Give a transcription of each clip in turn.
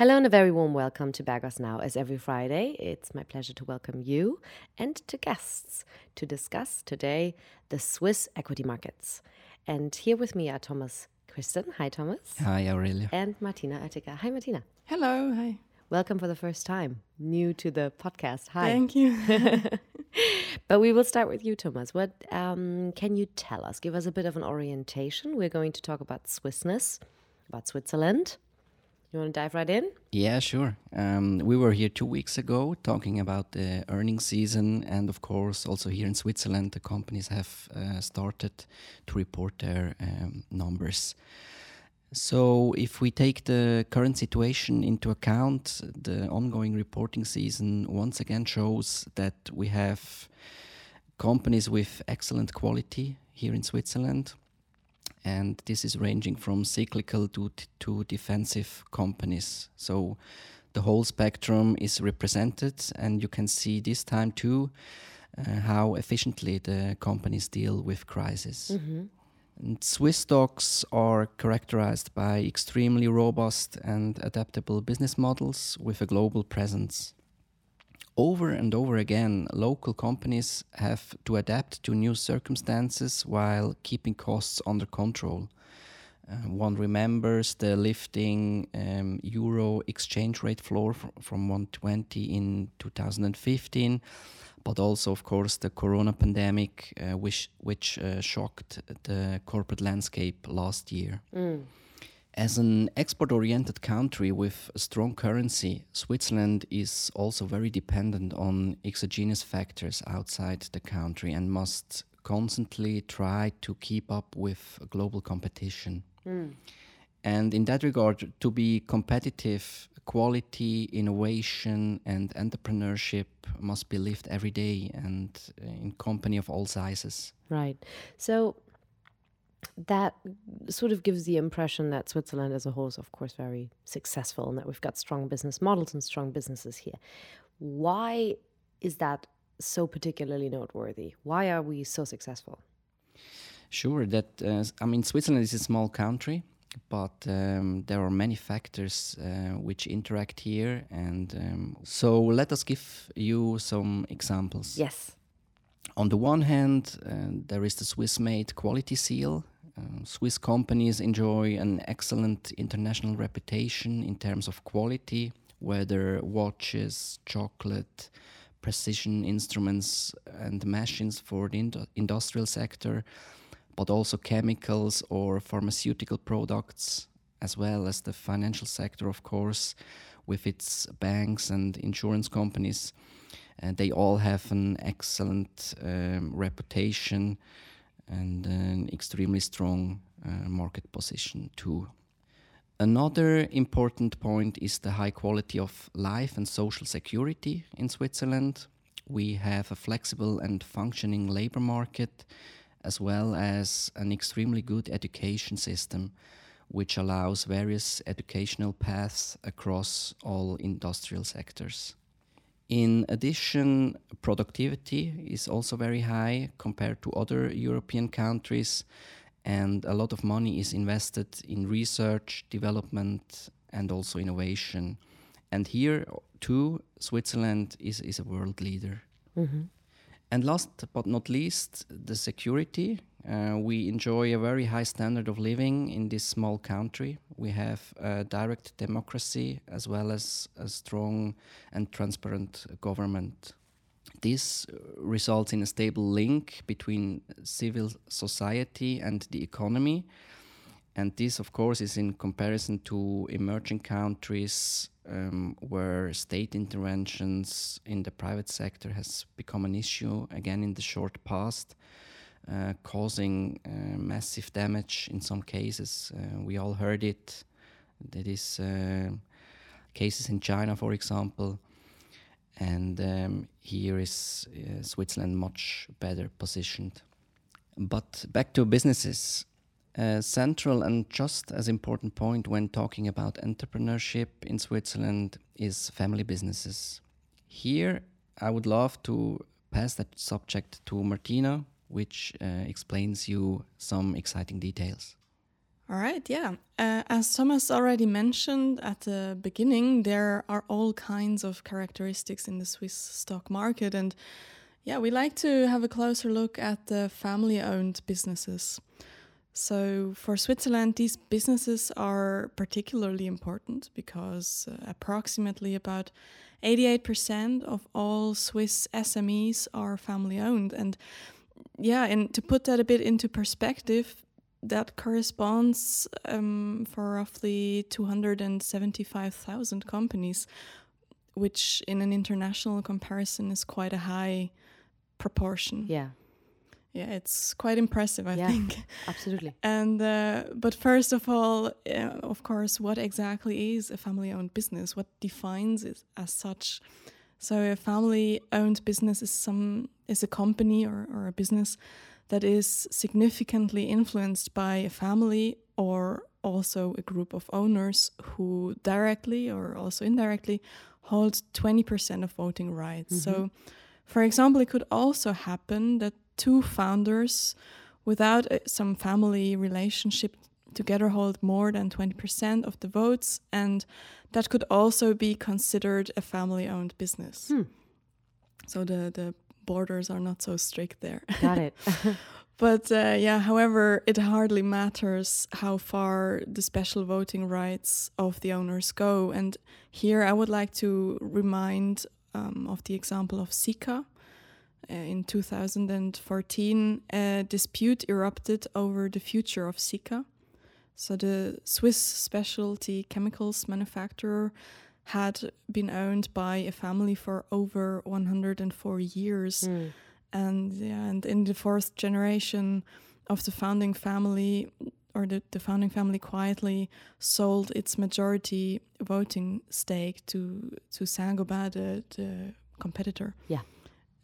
Hello and a very warm welcome to Baggers Now. As every Friday, it's my pleasure to welcome you and to guests to discuss today the Swiss equity markets. And here with me are Thomas Christen. Hi, Thomas. Hi, Aurelia. And Martina Attica. Hi, Martina. Hello. Hi. Welcome for the first time. New to the podcast. Hi. Thank you. But we will start with you, Thomas. What can you tell us? Give us a bit of an orientation. We're going to talk about Swissness, about Switzerland. You want to dive right in? Yeah, sure. We were here 2 weeks ago talking about the earnings season. And of course, also here in Switzerland, the companies have started to report their numbers. So if we take the current situation into account, the ongoing reporting season once again shows that we have companies with excellent quality here in Switzerland. And this is ranging from cyclical to defensive companies. So the whole spectrum is represented, and you can see this time too how efficiently the companies deal with crisis. Mm-hmm. And Swiss stocks are characterized by extremely robust and adaptable business models with a global presence. Over and over again, local companies have to adapt to new circumstances while keeping costs under control. One remembers the lifting euro exchange rate floor from 120 in 2015, but also, of course, the corona pandemic, which shocked the corporate landscape last year. Mm. As an export-oriented country with a strong currency, Switzerland is also very dependent on exogenous factors outside the country and must constantly try to keep up with global competition. Mm. And in that regard, to be competitive, quality, innovation and entrepreneurship must be lived every day and in company of all sizes. Right. So that sort of gives the impression that Switzerland as a whole is, of course, very successful and that we've got strong business models and strong businesses here. Why is that so particularly noteworthy? Why are we so successful? Sure, Switzerland is a small country, but there are many factors which interact here. And so let us give you some examples. Yes. On the one hand, there is the Swiss-made quality seal. Swiss companies enjoy an excellent international reputation in terms of quality, whether watches, chocolate, precision instruments and machines for the industrial sector, but also chemicals or pharmaceutical products, as well as the financial sector, of course, with its banks and insurance companies. They all have an excellent reputation and an extremely strong market position too. Another important point is the high quality of life and social security in Switzerland. We have a flexible and functioning labor market, as well as an extremely good education system, which allows various educational paths across all industrial sectors. In addition, productivity is also very high compared to other European countries, and a lot of money is invested in research, development, and also innovation. And here, too, Switzerland is a world leader. Mm-hmm. And last but not least, the security. We enjoy a very high standard of living in this small country. We have a direct democracy as well as a strong and transparent government. This results in a stable link between civil society and the economy. And this, of course, is in comparison to emerging countries where state interventions in the private sector has become an issue again in the short past, causing massive damage in some cases. We all heard it. There is cases in China, for example. And here is Switzerland much better positioned. But back to businesses. A central and just as important point when talking about entrepreneurship in Switzerland is family businesses. Here, I would love to pass that subject to Martina, which explains you some exciting details. All right, yeah. As Thomas already mentioned at the beginning, there are all kinds of characteristics in the Swiss stock market. And yeah, we like to have a closer look at the family-owned businesses. So for Switzerland, these businesses are particularly important because approximately about 88% of all Swiss SMEs are family-owned. And yeah, and to put that a bit into perspective, that corresponds for roughly 275,000 companies, which in an international comparison is quite a high proportion. Yeah, it's quite impressive, I think. Absolutely. And but first of all, of course, what exactly is a family-owned business? What defines it as such? So a family-owned business is a company or a business that is significantly influenced by a family or also a group of owners who directly or also indirectly hold 20% of voting rights. Mm-hmm. So, for example, it could also happen that two founders without some family relationship together hold more than 20% of the votes, and that could also be considered a family-owned business. Hmm. So the borders are not so strict there. Got it. But however, it hardly matters how far the special voting rights of the owners go. And here I would like to remind of the example of Sika. In 2014, a dispute erupted over the future of Sika. So the Swiss specialty chemicals manufacturer had been owned by a family for over 104 years. Mm. And in the fourth generation of the founding family, or the founding family quietly sold its majority voting stake to Saint-Gobain, the competitor. Yeah.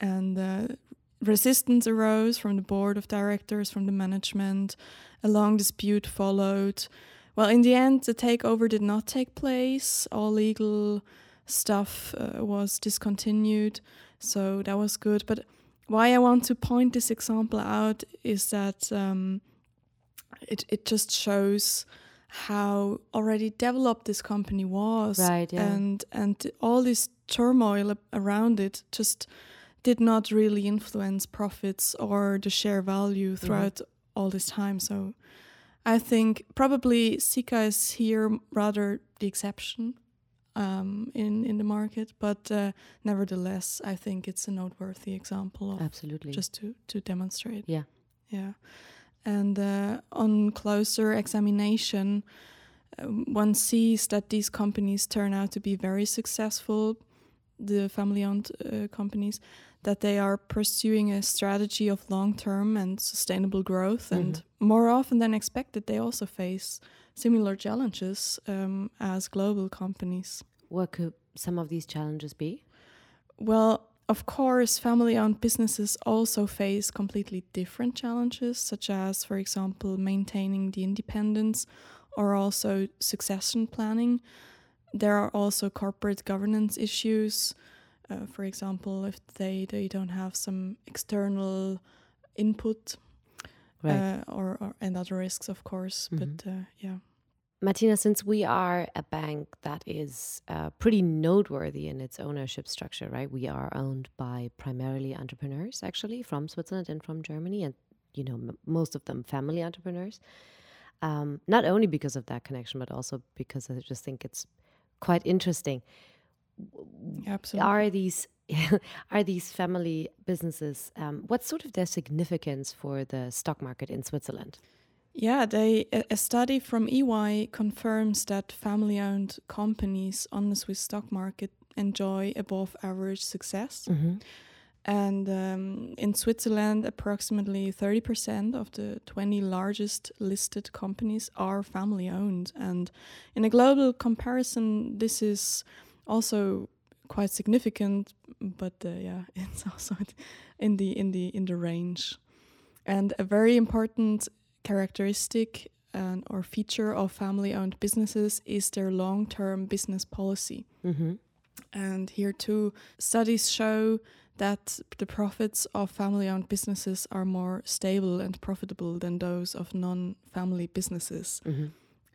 And resistance arose from the board of directors, from the management. A long dispute followed. Well, in the end, the takeover did not take place. All legal stuff was discontinued, so that was good. But why I want to point this example out is that it just shows how already developed this company was. Right, yeah. And all this turmoil around it just did not really influence profits or the share value throughout all this time. So I think probably Sika is here rather the exception in the market, but nevertheless, I think it's a noteworthy example. Absolutely. Just to demonstrate. Yeah. Yeah. And on closer examination, one sees that these companies turn out to be very successful, the family-owned companies, that they are pursuing a strategy of long-term and sustainable growth. Mm-hmm. And more often than expected, they also face similar challenges as global companies. What could some of these challenges be? Well, of course, family-owned businesses also face completely different challenges, such as, for example, maintaining the independence or also succession planning. There are also corporate governance issues. For example, if they don't have some external input, right. and other risks, of course. Mm-hmm. But Martina, since we are a bank that is pretty noteworthy in its ownership structure, right? We are owned by primarily entrepreneurs, actually, from Switzerland and from Germany, and most of them family entrepreneurs. Not only because of that connection, but also because I just think it's quite interesting. Absolutely. Are these family businesses, what's sort of their significance for the stock market in Switzerland? Yeah, a study from EY confirms that family-owned companies on the Swiss stock market enjoy above average success. Mm-hmm. And in Switzerland, approximately 30% of the 20 largest listed companies are family-owned. And in a global comparison, this is also quite significant, but it's also in the range. And a very important characteristic or feature of family-owned businesses is their long-term business policy. Mm-hmm. And here too, studies show that the profits of family-owned businesses are more stable and profitable than those of non-family businesses. Mm-hmm.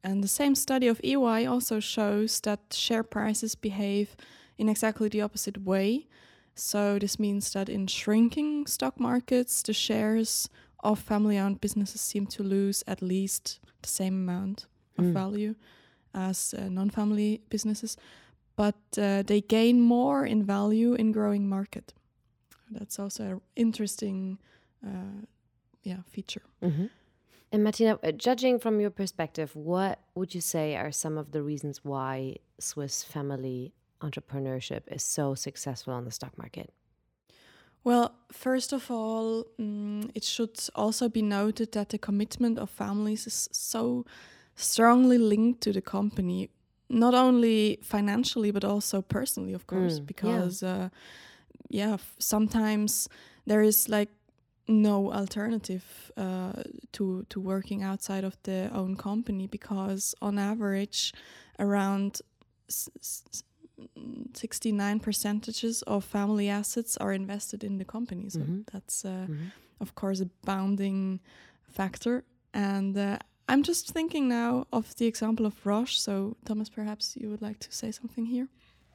And the same study of EY also shows that share prices behave in exactly the opposite way. So this means that in shrinking stock markets, the shares of family-owned businesses seem to lose at least the same amount of value as non-family businesses, but they gain more in value in growing market. That's also an interesting feature. Mm-hmm. And Martina, judging from your perspective, what would you say are some of the reasons why Swiss family entrepreneurship is so successful on the stock market? Well, first of all, it should also be noted that the commitment of families is so strongly linked to the company, not only financially, but also personally, of course, because sometimes there is like no alternative to working outside of their own company, because on average around 69% of family assets are invested in the company. So that's of course a bounding factor. And I'm just thinking now of the example of Roche. So Thomas, perhaps you would like to say something here?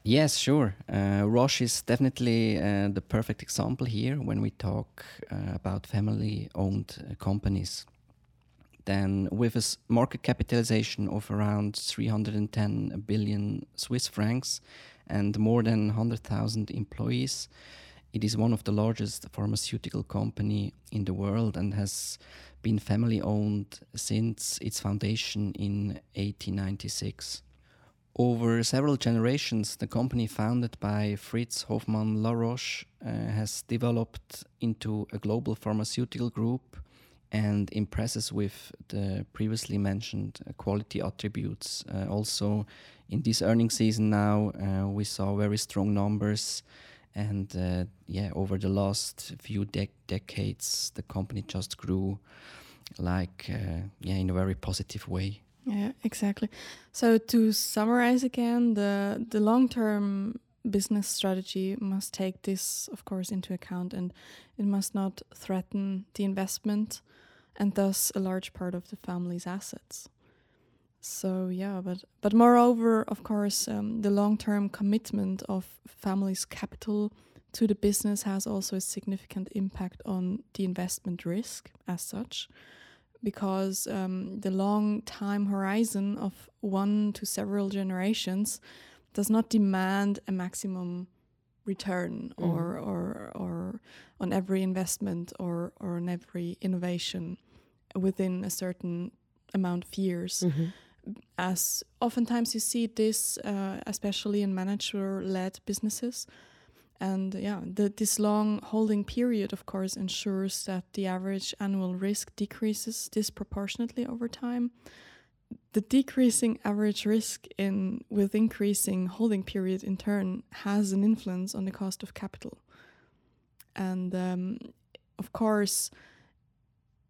Yes, sure. Roche is definitely the perfect example here when we talk about family-owned companies. Then with a market capitalization of around 310 billion Swiss francs and more than 100,000 employees, it is one of the largest pharmaceutical company in the world and has been family-owned since its foundation in 1896. Over several generations, the company founded by Fritz Hoffmann-La Roche has developed into a global pharmaceutical group and impresses with the previously mentioned quality attributes. Also, in this earning season now, we saw very strong numbers. And over the last few decades, the company just grew in a very positive way. Yeah, exactly. So to summarize again, the long-term business strategy must take this, of course, into account, and it must not threaten the investment and thus a large part of the family's assets. So but moreover, of course, the long-term commitment of family's capital to the business has also a significant impact on the investment risk as such, because the long time horizon of one to several generations does not demand a maximum return or on every investment or on every innovation within a certain amount of years. Mm-hmm. As oftentimes you see this, especially in manager-led businesses. And this long holding period, of course, ensures that the average annual risk decreases disproportionately over time. The decreasing average risk with increasing holding period in turn has an influence on the cost of capital. And of course,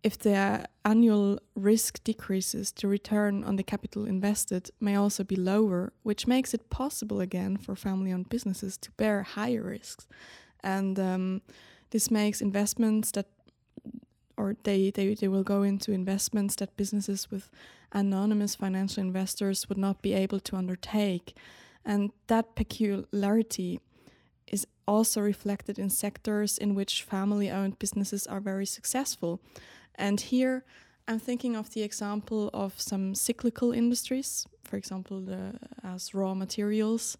if the annual risk decreases, the return on the capital invested may also be lower, which makes it possible again for family-owned businesses to bear higher risks. And this makes investments that, or they will go into investments that businesses with anonymous financial investors would not be able to undertake. And that peculiarity is also reflected in sectors in which family-owned businesses are very successful. And here I'm thinking of the example of some cyclical industries, for example, as raw materials.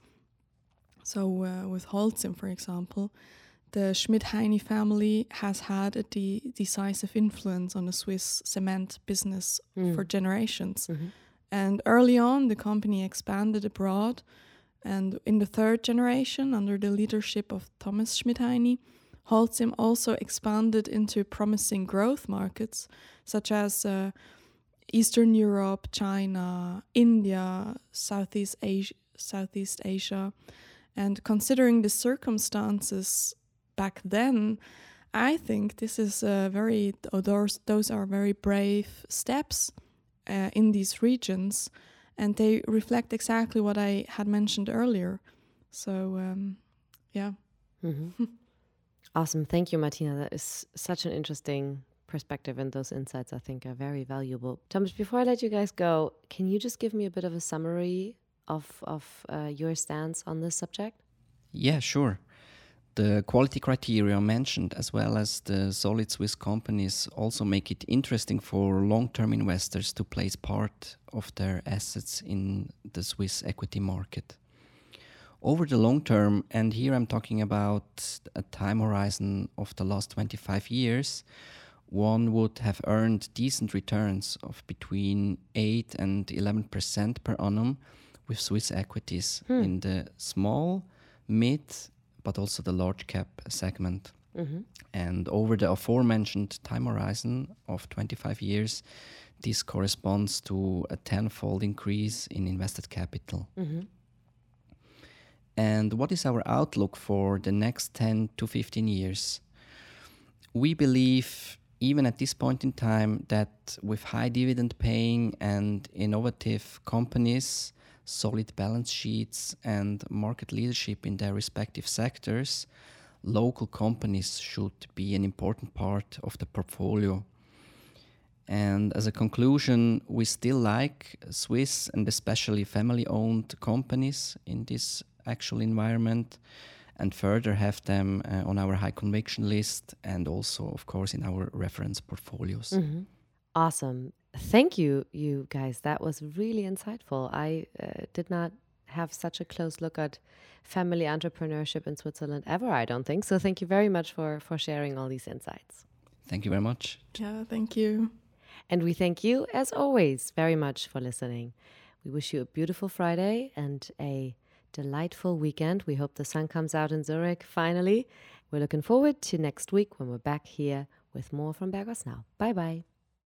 So with Holcim, for example, the Schmidt-Heine family has had a decisive influence on the Swiss cement business for generations. Mm-hmm. And early on, the company expanded abroad. And in the third generation, under the leadership of Thomas Schmidheiny, Holcim also expanded into promising growth markets such as Eastern Europe, China, India, Southeast Asia. And considering the circumstances back then, I think this is those are very brave steps in these regions, and they reflect exactly what I had mentioned earlier. So, yeah. Mm-hmm. Awesome. Thank you, Martina. That is such an interesting perspective, and those insights, I think, are very valuable. Thomas, before I let you guys go, can you just give me a bit of a summary of your stance on this subject? Yeah, sure. The quality criteria mentioned, as well as the solid Swiss companies, also make it interesting for long-term investors to place part of their assets in the Swiss equity market. Over the long term, and here I'm talking about a time horizon of the last 25 years, one would have earned decent returns of between 8 and 11% per annum with Swiss equities in the small, mid, but also the large cap segment. Mm-hmm. And over the aforementioned time horizon of 25 years, this corresponds to a tenfold increase in invested capital. Mm-hmm. And what is our outlook for the next 10 to 15 years? We believe, even at this point in time, that with high dividend paying and innovative companies, solid balance sheets and market leadership in their respective sectors, local companies should be an important part of the portfolio. And as a conclusion, we still like Swiss and especially family-owned companies in this actual environment, and further have them on our high conviction list and also, of course, in our reference portfolios. Mm-hmm. Awesome. Thank you guys. That was really insightful. I did not have such a close look at family entrepreneurship in Switzerland ever, I don't think. So thank you very much for sharing all these insights. Thank you very much. Yeah, thank you. And we thank you, as always, very much for listening. We wish you a beautiful Friday and a delightful weekend. We hope the sun comes out in Zurich finally. We're looking forward to next week when we're back here with more from Bergos Now. Bye bye.